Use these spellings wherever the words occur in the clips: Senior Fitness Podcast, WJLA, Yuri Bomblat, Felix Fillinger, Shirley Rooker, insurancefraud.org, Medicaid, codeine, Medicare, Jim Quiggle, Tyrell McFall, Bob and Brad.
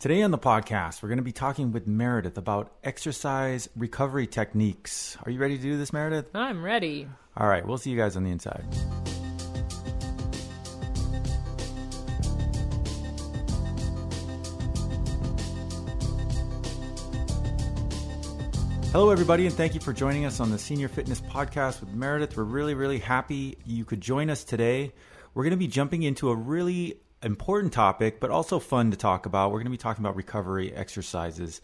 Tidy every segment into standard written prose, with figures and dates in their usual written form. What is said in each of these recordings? Today on the podcast, we're going to be talking with Meredith about exercise recovery techniques. Are you ready to do this, Meredith? I'm ready. All right. We'll see you guys on the inside. Hello, everybody, and thank you for joining us on the Senior Fitness Podcast with Meredith. We're really, really happy you could join us today. We're going to be jumping into a really important topic, but also fun to talk about. We're going to be talking about recovery exercises.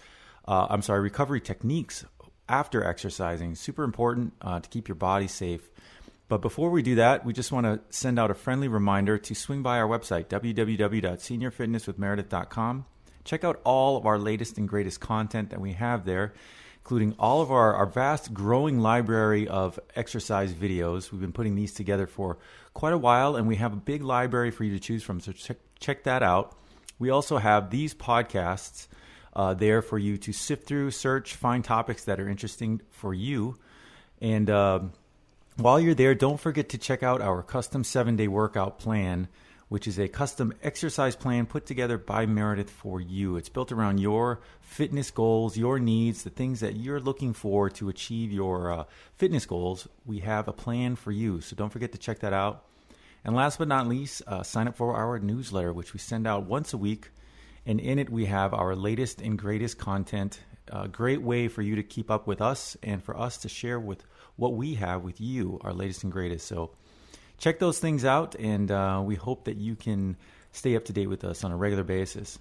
Recovery techniques after exercising. Super important to keep your body safe. But before we do that, we just want to send out a friendly reminder to swing by our website, www.seniorfitnesswithmeredith.com. Check out all of our latest and greatest content that we have there, including all of our vast growing library of exercise videos. We've been putting these together for quite a while, and we have a big library for you to choose from, so check that out. We also have these podcasts there for you to sift through, search, find topics that are interesting for you. And while you're there, don't forget to check out our custom 7-day workout plan, which is a custom exercise plan put together by Meredith for you. It's built around your fitness goals, your needs, the things that you're looking for to achieve your fitness goals. We have a plan for you, so don't forget to check that out. And last but not least, sign up for our newsletter, which we send out once a week. And in it, we have our latest and greatest content, a great way for you to keep up with us and for us to share with what we have with you, our latest and greatest. So check those things out, and we hope that you can stay up to date with us on a regular basis.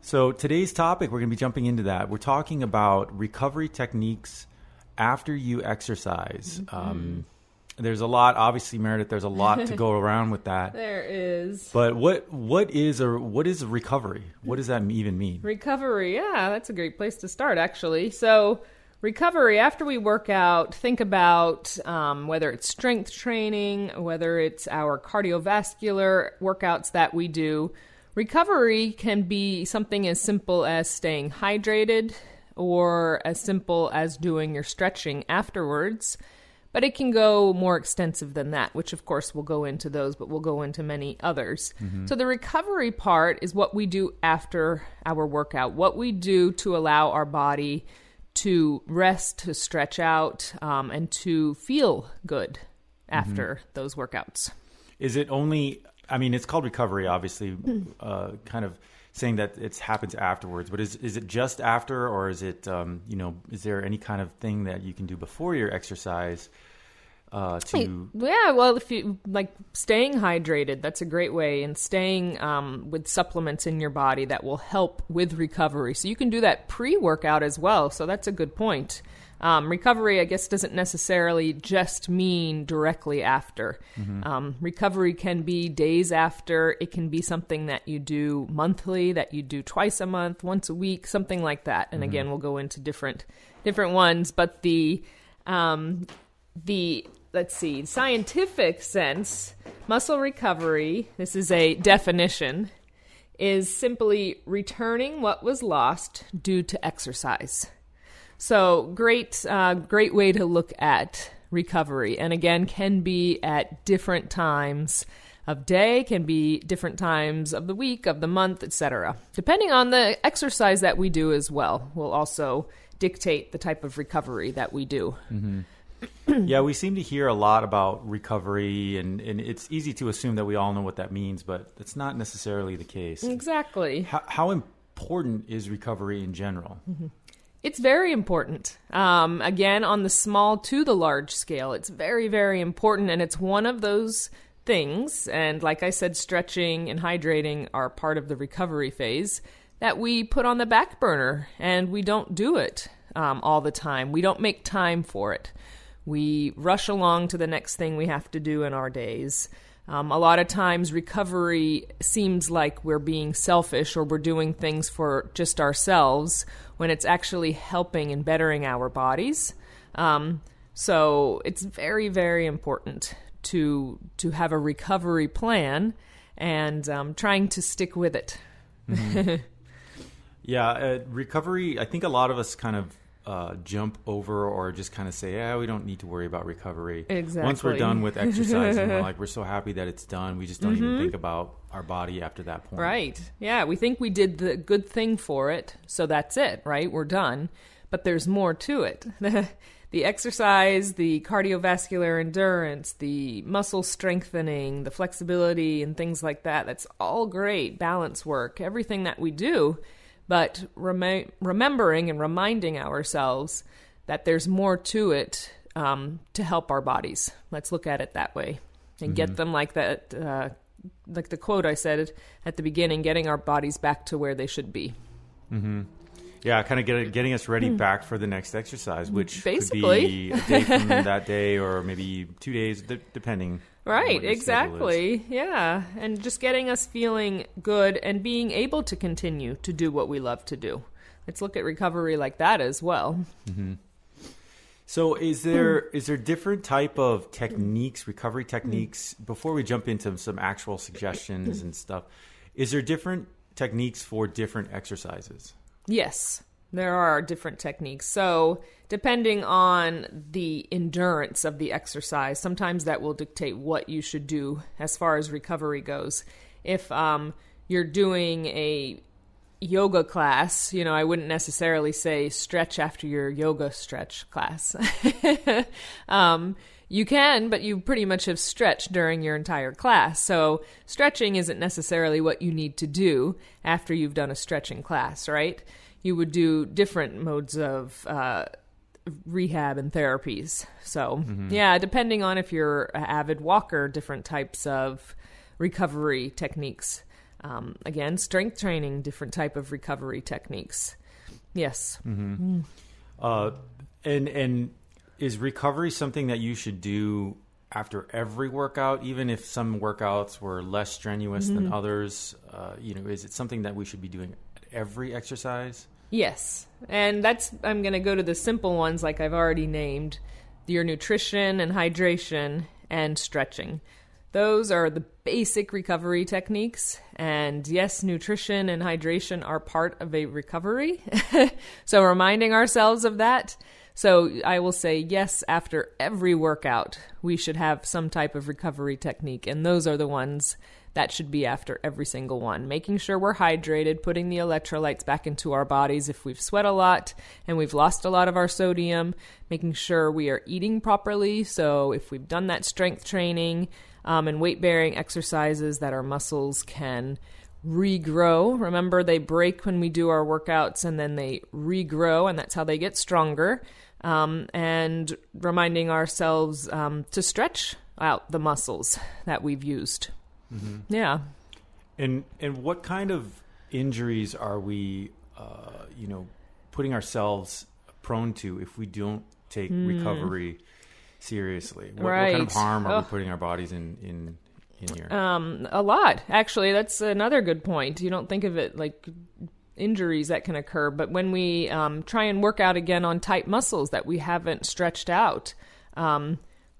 So today's topic, we're going to be jumping into that. We're talking about recovery techniques after you exercise. Mm-hmm. There's a lot, obviously, Meredith, there's a lot to go around with that. There is. But what is recovery? What does that even mean? Recovery, yeah, that's a great place to start, actually. So recovery, after we work out, think about whether it's strength training, whether it's our cardiovascular workouts that we do. Recovery can be something as simple as staying hydrated or as simple as doing your stretching afterwards. But it can go more extensive than that, which of course we'll go into those, but we'll go into many others. Mm-hmm. So the recovery part is what we do after our workout, what we do to allow our body to rest, to stretch out, and to feel good after mm-hmm. those workouts. Is it only, I mean, it's called recovery, obviously, kind of saying that it happens afterwards, but is it just after, or is it, is there any kind of thing that you can do before your exercise? Yeah, well, if you like staying hydrated, that's a great way, and staying with supplements in your body that will help with recovery. So you can do that pre-workout as well. So that's a good point. Recovery, I guess, doesn't necessarily just mean directly after. Mm-hmm. Recovery can be days after. It can be something that you do monthly, that you do twice a month, once a week, something like that. And mm-hmm. again, we'll go into different ones, but the scientific sense, muscle recovery, this is a definition, is simply returning what was lost due to exercise. So great way to look at recovery. And again, can be at different times of day, can be different times of the week, of the month, etc. Depending on the exercise that we do as well, will also dictate the type of recovery that we do. Mm-hmm. Yeah, we seem to hear a lot about recovery, and it's easy to assume that we all know what that means, but it's not necessarily the case. Exactly. How important is recovery in general? Mm-hmm. It's very important. Again, on the small to the large scale, it's very, very important, and it's one of those things, and like I said, stretching and hydrating are part of the recovery phase, that we put on the back burner, and we don't do it all the time. We don't make time for it. We rush along to the next thing we have to do in our days. A lot of times recovery seems like we're being selfish or we're doing things for just ourselves when it's actually helping and bettering our bodies. So it's very, very important to have a recovery plan and trying to stick with it. Mm-hmm. Yeah, recovery, I think a lot of us kind of jump over or just kind of say, yeah, we don't need to worry about recovery. Exactly. Once we're done with exercising, we're so happy that it's done. We just don't even think about our body after that point. Right. Yeah. We think we did the good thing for it. So that's it, right? We're done. But there's more to it. The exercise, the cardiovascular endurance, the muscle strengthening, the flexibility and things like that. That's all great. Balance work, everything that we do. But remembering and reminding ourselves that there's more to it to help our bodies. Let's look at it that way and get them like that, like the quote I said at the beginning, getting our bodies back to where they should be. Yeah, kind of getting us ready back for the next exercise, which basically could be a day from that day or maybe 2 days, depending. Right, exactly. Yeah, and just getting us feeling good and being able to continue to do what we love to do. Let's look at recovery like that as well. So is there different type of techniques, recovery techniques, before we jump into some actual suggestions and stuff, is there different techniques for different exercises? Yes, there are different techniques. So depending on the endurance of the exercise, sometimes that will dictate what you should do as far as recovery goes. If you're doing a yoga class, you know, I wouldn't necessarily say stretch after your yoga stretch class. You can, but you pretty much have stretched during your entire class. So stretching isn't necessarily what you need to do after you've done a stretching class, right? You would do different modes of rehab and therapies. So, yeah, depending on if you're an avid walker, different types of recovery techniques. Again, strength training, different type of recovery techniques. Yes. Is recovery something that you should do after every workout, even if some workouts were less strenuous than others? Is it something that we should be doing at every exercise? Yes. And I'm going to go to the simple ones like I've already named, your nutrition and hydration and stretching. Those are the basic recovery techniques. And yes, nutrition and hydration are part of a recovery. So reminding ourselves of that. So I will say, yes, after every workout, we should have some type of recovery technique. And those are the ones that should be after every single one. Making sure we're hydrated, putting the electrolytes back into our bodies if we've sweat a lot and we've lost a lot of our sodium. Making sure we are eating properly. So if we've done that strength training and weight-bearing exercises, that our muscles can regrow. Remember, they break when we do our workouts and then they regrow, and that's how they get stronger. And reminding ourselves to stretch out the muscles that we've used. Yeah. And what kind of injuries are we, putting ourselves prone to if we don't take recovery seriously? What kind of harm are we putting our bodies in here? A lot, actually. That's another good point. You don't think of it like injuries that can occur, but when we try and work out again on tight muscles that we haven't stretched out,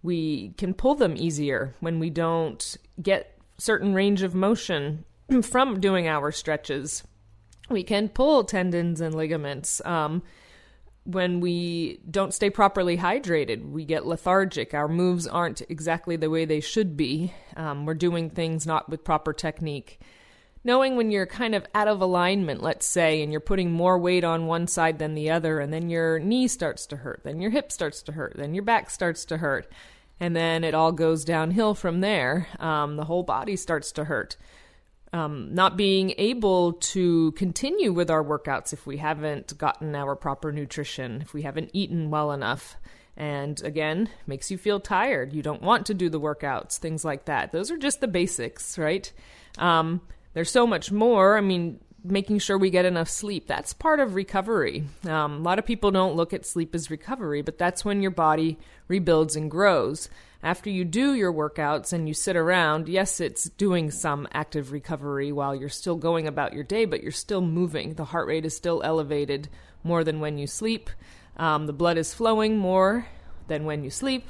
we can pull them easier when we don't get certain range of motion from doing our stretches. We can pull tendons and ligaments. When we don't stay properly hydrated, we get lethargic. Our moves aren't exactly the way they should be. We're doing things not with proper technique. Knowing when you're kind of out of alignment, let's say, and you're putting more weight on one side than the other, and then your knee starts to hurt, then your hip starts to hurt, then your back starts to hurt, and then it all goes downhill from there. The whole body starts to hurt. Not being able to continue with our workouts if we haven't gotten our proper nutrition, if we haven't eaten well enough. And again, makes you feel tired. You don't want to do the workouts, things like that. Those are just the basics, right? There's so much more. I mean, making sure we get enough sleep. That's part of recovery. A lot of people don't look at sleep as recovery, but that's when your body rebuilds and grows. After you do your workouts and you sit around, yes, it's doing some active recovery while you're still going about your day, but you're still moving. The heart rate is still elevated more than when you sleep. The blood is flowing more than when you sleep.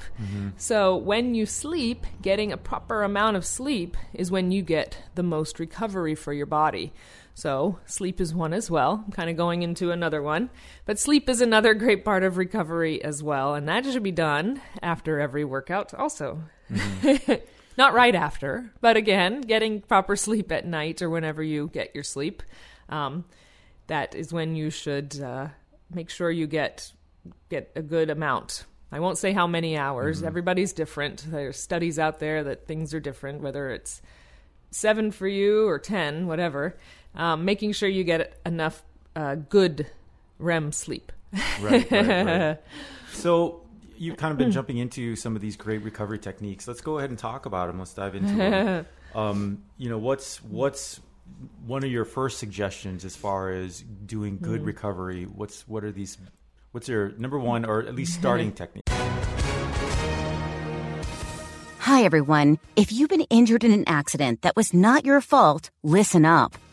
So when you sleep, getting a proper amount of sleep is when you get the most recovery for your body. So sleep is one as well. I'm kind of going into another one. But sleep is another great part of recovery as well. And that should be done after every workout also. Mm-hmm. Not right after, but again, getting proper sleep at night or whenever you get your sleep. That is when you should make sure you get a good amount. I won't say how many hours. Mm-hmm. Everybody's different. There's studies out there that things are different, whether it's 7 for you or 10, whatever. Making sure you get enough good REM sleep. Right. So you've kind of been jumping into some of these great recovery techniques. Let's go ahead and talk about them. Let's dive into them. What's one of your first suggestions as far as doing good recovery? What's your number one or at least starting technique? Hi, everyone. If you've been injured in an accident that was not your fault, listen up.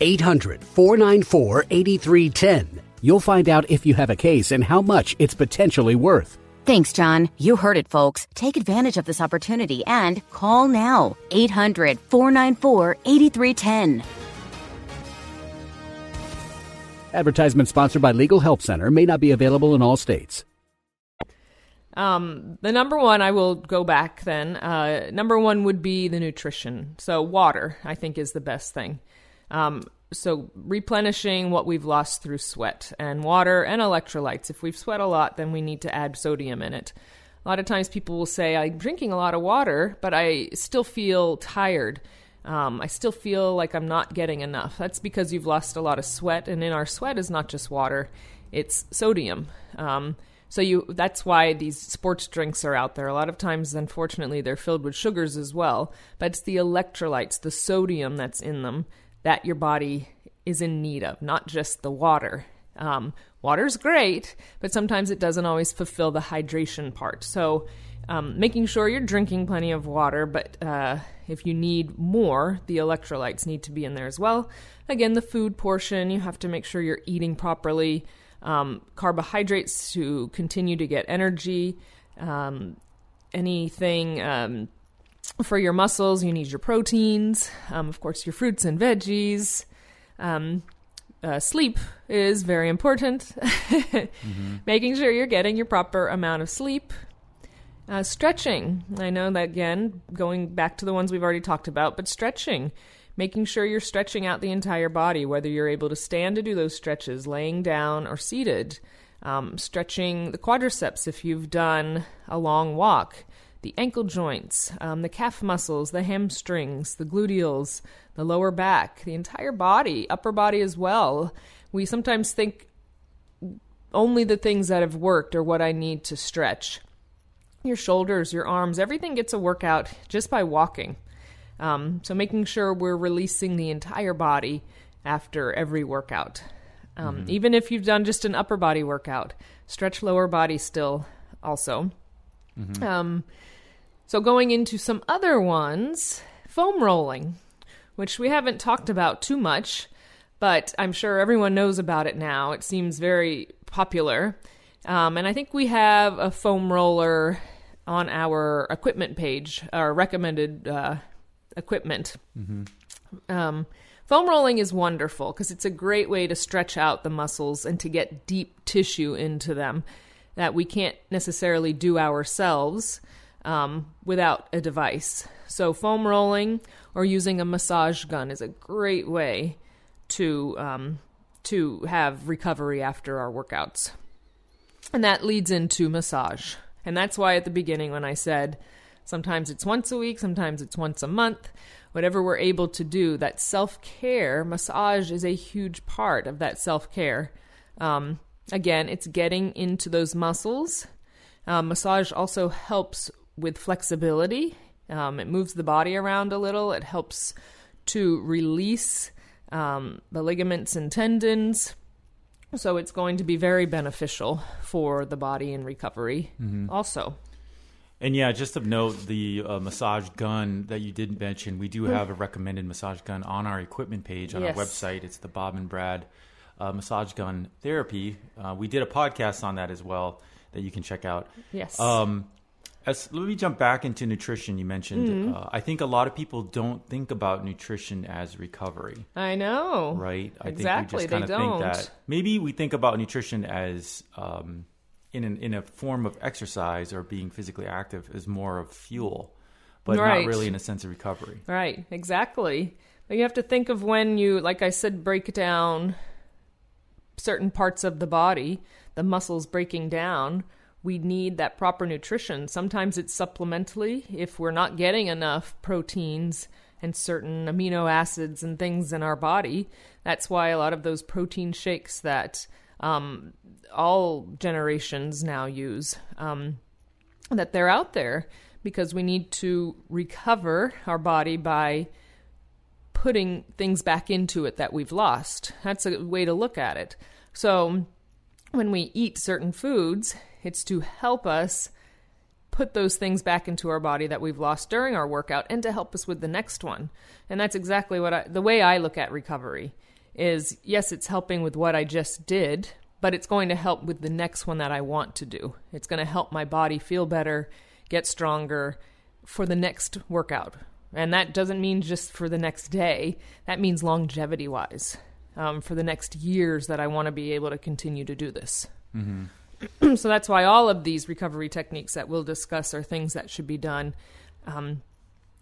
800-494-8310. You'll find out if you have a case and how much it's potentially worth. Thanks, John. You heard it, folks. Take advantage of this opportunity and call now. 800-494-8310. Advertisement sponsored by Legal Help Center. May not be available in all states. The number one, I will go back then. Number one would be the nutrition. So water, I think, is the best thing. So replenishing what we've lost through sweat, and water and electrolytes. If we've sweat a lot, then we need to add sodium in it. A lot of times people will say, I'm drinking a lot of water, but I still feel tired. I still feel like I'm not getting enough. That's because you've lost a lot of sweat. And in our sweat is not just water, it's sodium. So that's why these sports drinks are out there. A lot of times, unfortunately, they're filled with sugars as well. But it's the electrolytes, the sodium that's in them that your body is in need of, not just the water. Water's great, but sometimes it doesn't always fulfill the hydration part. So making sure you're drinking plenty of water, but if you need more, the electrolytes need to be in there as well. Again, the food portion, you have to make sure you're eating properly. Carbohydrates to continue to get energy, anything for your muscles, you need your proteins, of course, your fruits and veggies. Sleep is very important. Mm-hmm. Making sure you're getting your proper amount of sleep. Stretching. I know that, again, going back to the ones we've already talked about, but stretching. Making sure you're stretching out the entire body, whether you're able to stand to do those stretches, laying down or seated, stretching the quadriceps if you've done a long walk, the ankle joints, the calf muscles, the hamstrings, the gluteals, the lower back, the entire body, upper body as well. We sometimes think only the things that have worked are what I need to stretch. Your shoulders, your arms, everything gets a workout just by walking. So making sure we're releasing the entire body after every workout. Even if you've done just an upper body workout, stretch lower body still also. Mm-hmm. So going into some other ones, foam rolling, which we haven't talked about too much, but I'm sure everyone knows about it now. It seems very popular. And I think we have a foam roller on our equipment page, our recommended equipment. Mm-hmm. Foam rolling is wonderful because it's a great way to stretch out the muscles and to get deep tissue into them that we can't necessarily do ourselves without a device. So foam rolling or using a massage gun is a great way to have recovery after our workouts. And that leads into massage. And that's why at the beginning when I said sometimes it's once a week, sometimes it's once a month, whatever we're able to do, that self-care, massage is a huge part of that self-care. Again, it's getting into those muscles. Massage also helps with flexibility. It moves the body around a little. It helps to release the ligaments and tendons. So it's going to be very beneficial for the body in recovery also. And yeah, just of note, the massage gun that you did mention, we do have a recommended massage gun on our equipment page on our website. It's the Bob and Brad massage gun therapy. We did a podcast on that as well that you can check out. Yes. Let me jump back into nutrition you mentioned. I think a lot of people don't think about nutrition as recovery. I know. Right? I think we just kind of think that. Maybe we think about nutrition as in a form of exercise or being physically active is more of fuel, but not really in a sense of recovery. Right, exactly. But you have to think of when you, like I said, break down certain parts of the body, the muscles breaking down, we need that proper nutrition. Sometimes it's supplementally if we're not getting enough proteins and certain amino acids and things in our body. That's why a lot of those protein shakes that all generations now use, that they're out there because we need to recover our body by putting things back into it that we've lost. That's a way to look at it. So when we eat certain foods, it's to help us put those things back into our body that we've lost during our workout and to help us with the next one. And that's exactly what the way I look at recovery is, yes, it's helping with what I just did, but it's going to help with the next one that I want to do. It's going to help my body feel better, get stronger for the next workout. And that doesn't mean just for the next day. That means longevity-wise, for the next years that I want to be able to continue to do this. Mm-hmm. So that's why all of these recovery techniques that we'll discuss are things that should be done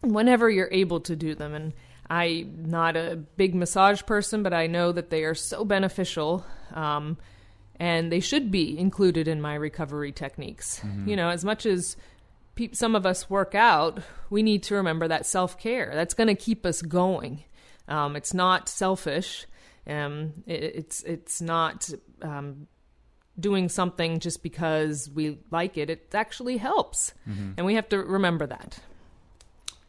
whenever you're able to do them. And I'm not a big massage person, but I know that they are so beneficial, and they should be included in my recovery techniques. Mm-hmm. You know, as much as some of us work out, we need to remember that self-care. That's going to keep us going. It's not selfish. It's not doing something just because we like it. It actually helps. Mm-hmm. And we have to remember that.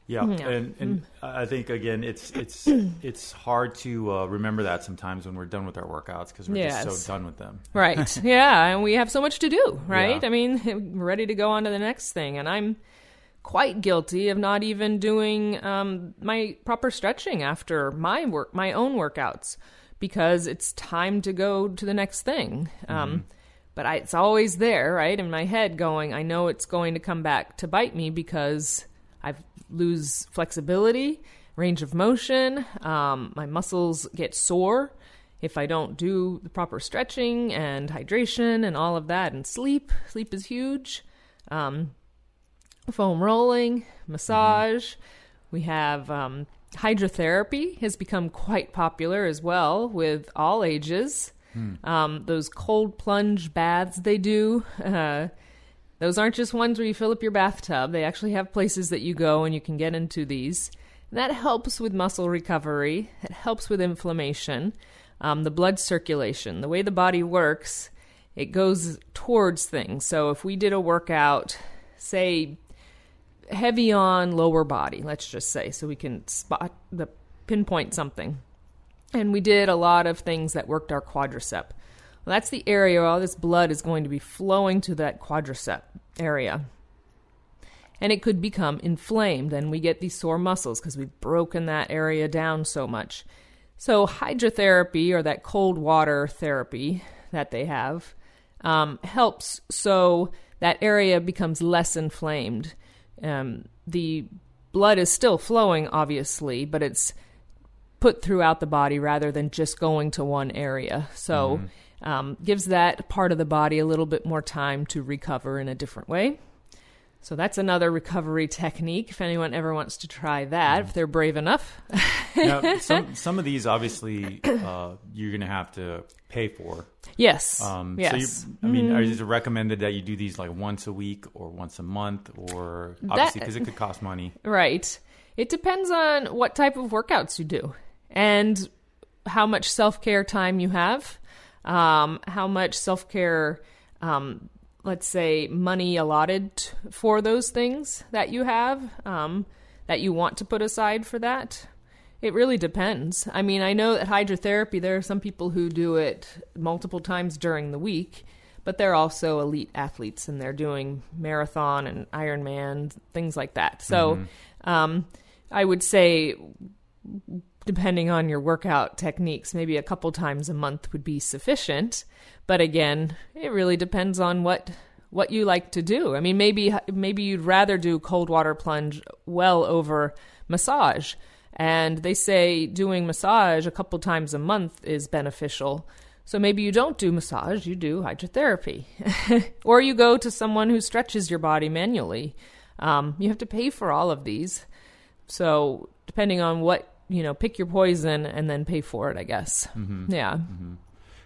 Yeah. And I think, again, it's hard to remember that sometimes when we're done with our workouts because we're just so done with them. Right. Yeah. And we have so much to do, right? Yeah. I mean, we're ready to go on to the next thing. And I'm quite guilty of not even doing my proper stretching after my own workouts because it's time to go to the next thing. But it's always there, right, in my head going, I know it's going to come back to bite me because I lose flexibility, range of motion. My muscles get sore if I don't do the proper stretching and hydration and all of that. And sleep. Sleep is huge. Foam rolling, massage. Mm-hmm. We have hydrotherapy has become quite popular as well with all ages. Those cold plunge baths they do, those aren't just ones where you fill up your bathtub. They actually have places that you go and you can get into these. And that helps with muscle recovery. It helps with inflammation, the blood circulation. The way the body works, it goes towards things. So if we did a workout, say, heavy on lower body, let's just say, so we can pinpoint something. And we did a lot of things that worked our quadricep. Well, that's the area where all this blood is going to be flowing to that quadricep area. And it could become inflamed, and we get these sore muscles because we've broken that area down so much. So hydrotherapy, or that cold water therapy that they have, helps so that area becomes less inflamed. The blood is still flowing, obviously, but it's put throughout the body rather than just going to one area. So gives that part of the body a little bit more time to recover in a different way. So that's another recovery technique if anyone ever wants to try that, if they're brave enough. Now, some of these, obviously, you're going to have to pay for. Yes. So is it recommended that you do these like once a week or once a month, or obviously because it could cost money? Right. It depends on what type of workouts you do and how much self-care time you have. How much self-care, let's say, money allotted for those things that you have, that you want to put aside for that. It really depends. I mean, I know at hydrotherapy, there are some people who do it multiple times during the week, but they're also elite athletes and they're doing marathon and Ironman, things like that. So I would say, depending on your workout techniques, maybe a couple times a month would be sufficient. But again, it really depends on what you like to do. I mean, maybe you'd rather do cold water plunge well over massage. And they say doing massage a couple times a month is beneficial. So maybe you don't do massage, you do hydrotherapy. Or you go to someone who stretches your body manually. You have to pay for all of these. So depending on what, pick your poison and then pay for it, I guess. Mm-hmm. Yeah. Mm-hmm.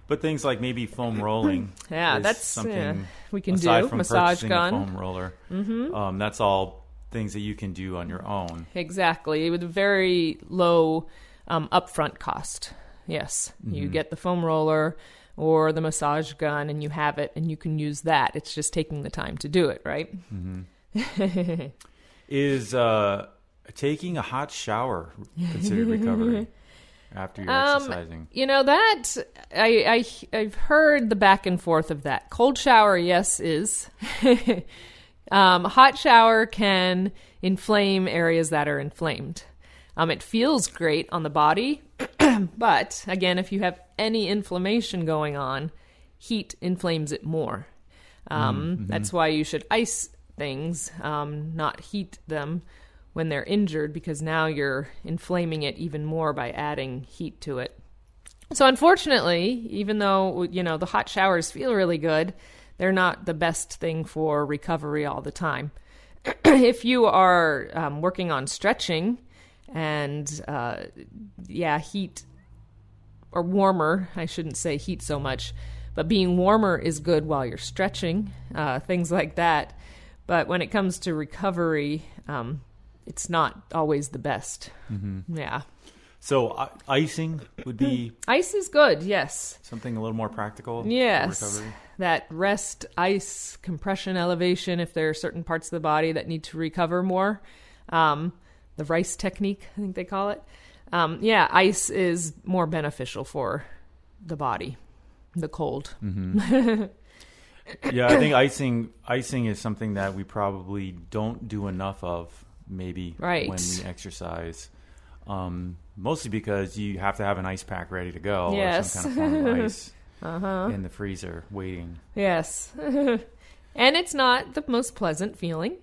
But things like maybe foam rolling. Yeah, that's something we can aside do. From massage gun. A foam roller. Mm-hmm. That's all things that you can do on your own. Exactly. With a very low upfront cost. Yes. Mm-hmm. You get the foam roller or the massage gun and you have it and you can use that. It's just taking the time to do it, right? Mm-hmm. Is taking a hot shower considered recovery after you're exercising? I've heard the back and forth of that. Cold shower, yes, is. Hot shower can inflame areas that are inflamed. It feels great on the body, but again, if you have any inflammation going on, heat inflames it more. That's why you should ice things, not heat them when they're injured, because now you're inflaming it even more by adding heat to it. So unfortunately, even though, the hot showers feel really good, they're not the best thing for recovery all the time. If you are working on stretching and, heat or warmer, I shouldn't say heat so much, but being warmer is good while you're stretching, things like that. But when it comes to recovery, it's not always the best. Mm-hmm. Yeah. So icing would be... Ice is good, yes. Something a little more practical. Yes. Recovery. That rest, ice, compression, elevation, if there are certain parts of the body that need to recover more. The rice technique, I think they call it. Ice is more beneficial for the body, the cold. Mm-hmm. Yeah, I think icing is something that we probably don't do enough of, maybe, right, when we exercise. Mostly because you have to have an ice pack ready to go, yes, or some kind of form of ice in the freezer waiting. Yes. And it's not the most pleasant feeling.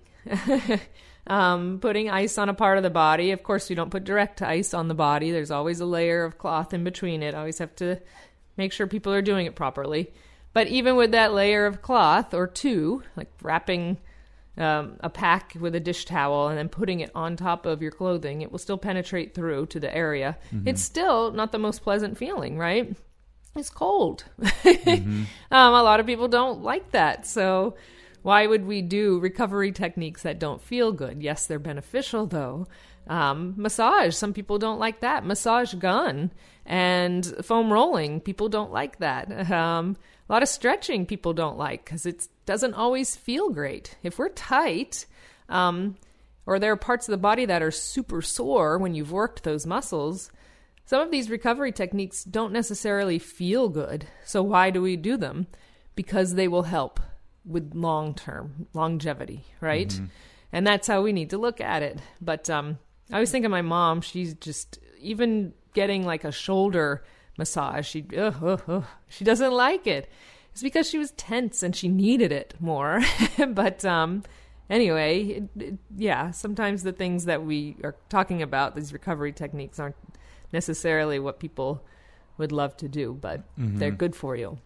Putting ice on a part of the body. Of course, you don't put direct ice on the body. There's always a layer of cloth in between it. I always have to make sure people are doing it properly. But even with that layer of cloth or two, like wrapping a pack with a dish towel and then putting it on top of your clothing, it will still penetrate through to the area. Mm-hmm. It's still not the most pleasant feeling, right? It's cold. Mm-hmm. A lot of people don't like that. So why would we do recovery techniques that don't feel good? Yes, they're beneficial though. Massage, some people don't like that. Massage gun and foam rolling, people don't like that. A lot of stretching people don't like because it doesn't always feel great. If we're tight, or there are parts of the body that are super sore when you've worked those muscles, some of these recovery techniques don't necessarily feel good. So why do we do them? Because they will help with long-term longevity, right? Mm-hmm. And that's how we need to look at it. But I always think of my mom. She's just, even getting like a shoulder massage, she doesn't like it. It's because she was tense and she needed it more. But anyway, sometimes the things that we are talking about, these recovery techniques, aren't necessarily what people would love to do, but they're good for you.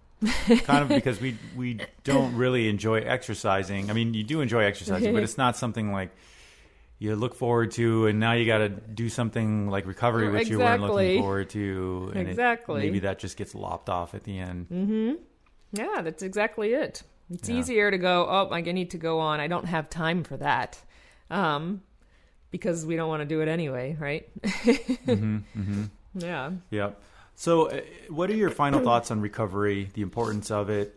Kind of, because we don't really enjoy exercising. I mean, you do enjoy exercising, but it's not something like you look forward to, and now you got to do something like recovery, which you weren't looking forward to. And maybe that just gets lopped off at the end. Mm-hmm. Yeah, that's exactly it. It's easier to go, oh, I need to go on. I don't have time for that, because we don't want to do it anyway, right? Mm-hmm, mm-hmm. Yeah. Yeah. So what are your final thoughts on recovery, the importance of it,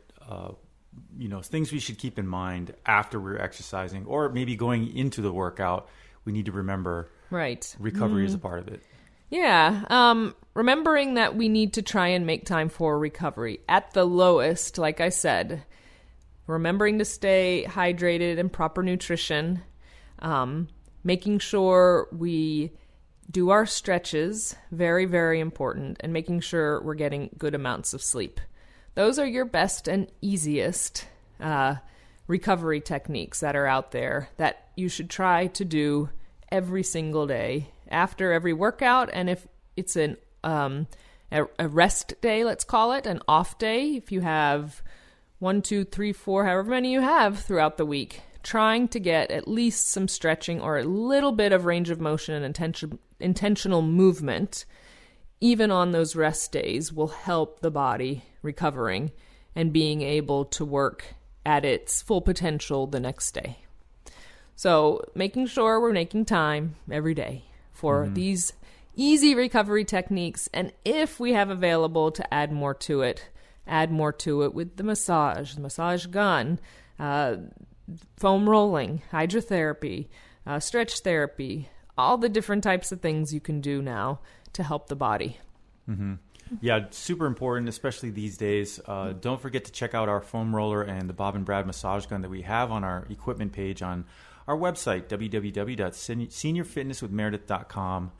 things we should keep in mind after we're exercising, or maybe going into the workout, we need to remember recovery is a part of it. Yeah. Remembering that we need to try and make time for recovery at the lowest, like I said. Remembering to stay hydrated and proper nutrition. Making sure we do our stretches, very, very important, and making sure we're getting good amounts of sleep. Those are your best and easiest recovery techniques that are out there that you should try to do every single day after every workout. And if it's an a rest day, let's call it, an off day, if you have 1, 2, 3, 4, however many you have throughout the week, trying to get at least some stretching or a little bit of range of motion and intentional movement, even on those rest days, will help the body recovering and being able to work at its full potential the next day. So making sure we're making time every day for these easy recovery techniques. And if we have available to add more to it with the massage gun, foam rolling, hydrotherapy, stretch therapy, all the different types of things you can do now to help the body. Mm-hmm. Yeah, super important, especially these days. Don't forget to check out our foam roller and the Bob and Brad massage gun that we have on our equipment page on our website, www.seniorfitnesswithmeredith.com.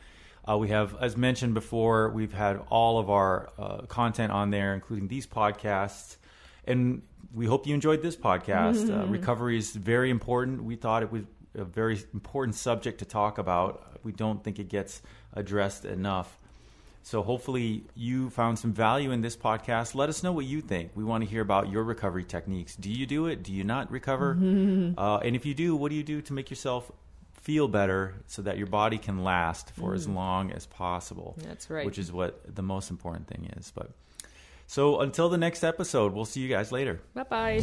We have, as mentioned before, we've had all of our content on there, including these podcasts. And we hope you enjoyed this podcast. Recovery is very important. We thought it was a very important subject to talk about. We don't think it gets addressed enough. So hopefully you found some value in this podcast. Let us know what you think. We want to hear about your recovery techniques. Do you do it? Do you not recover? And if you do, what do you do to make yourself feel better so that your body can last for as long as possible? That's right. Which is what the most important thing is. But so until the next episode, we'll see you guys later. Bye-bye.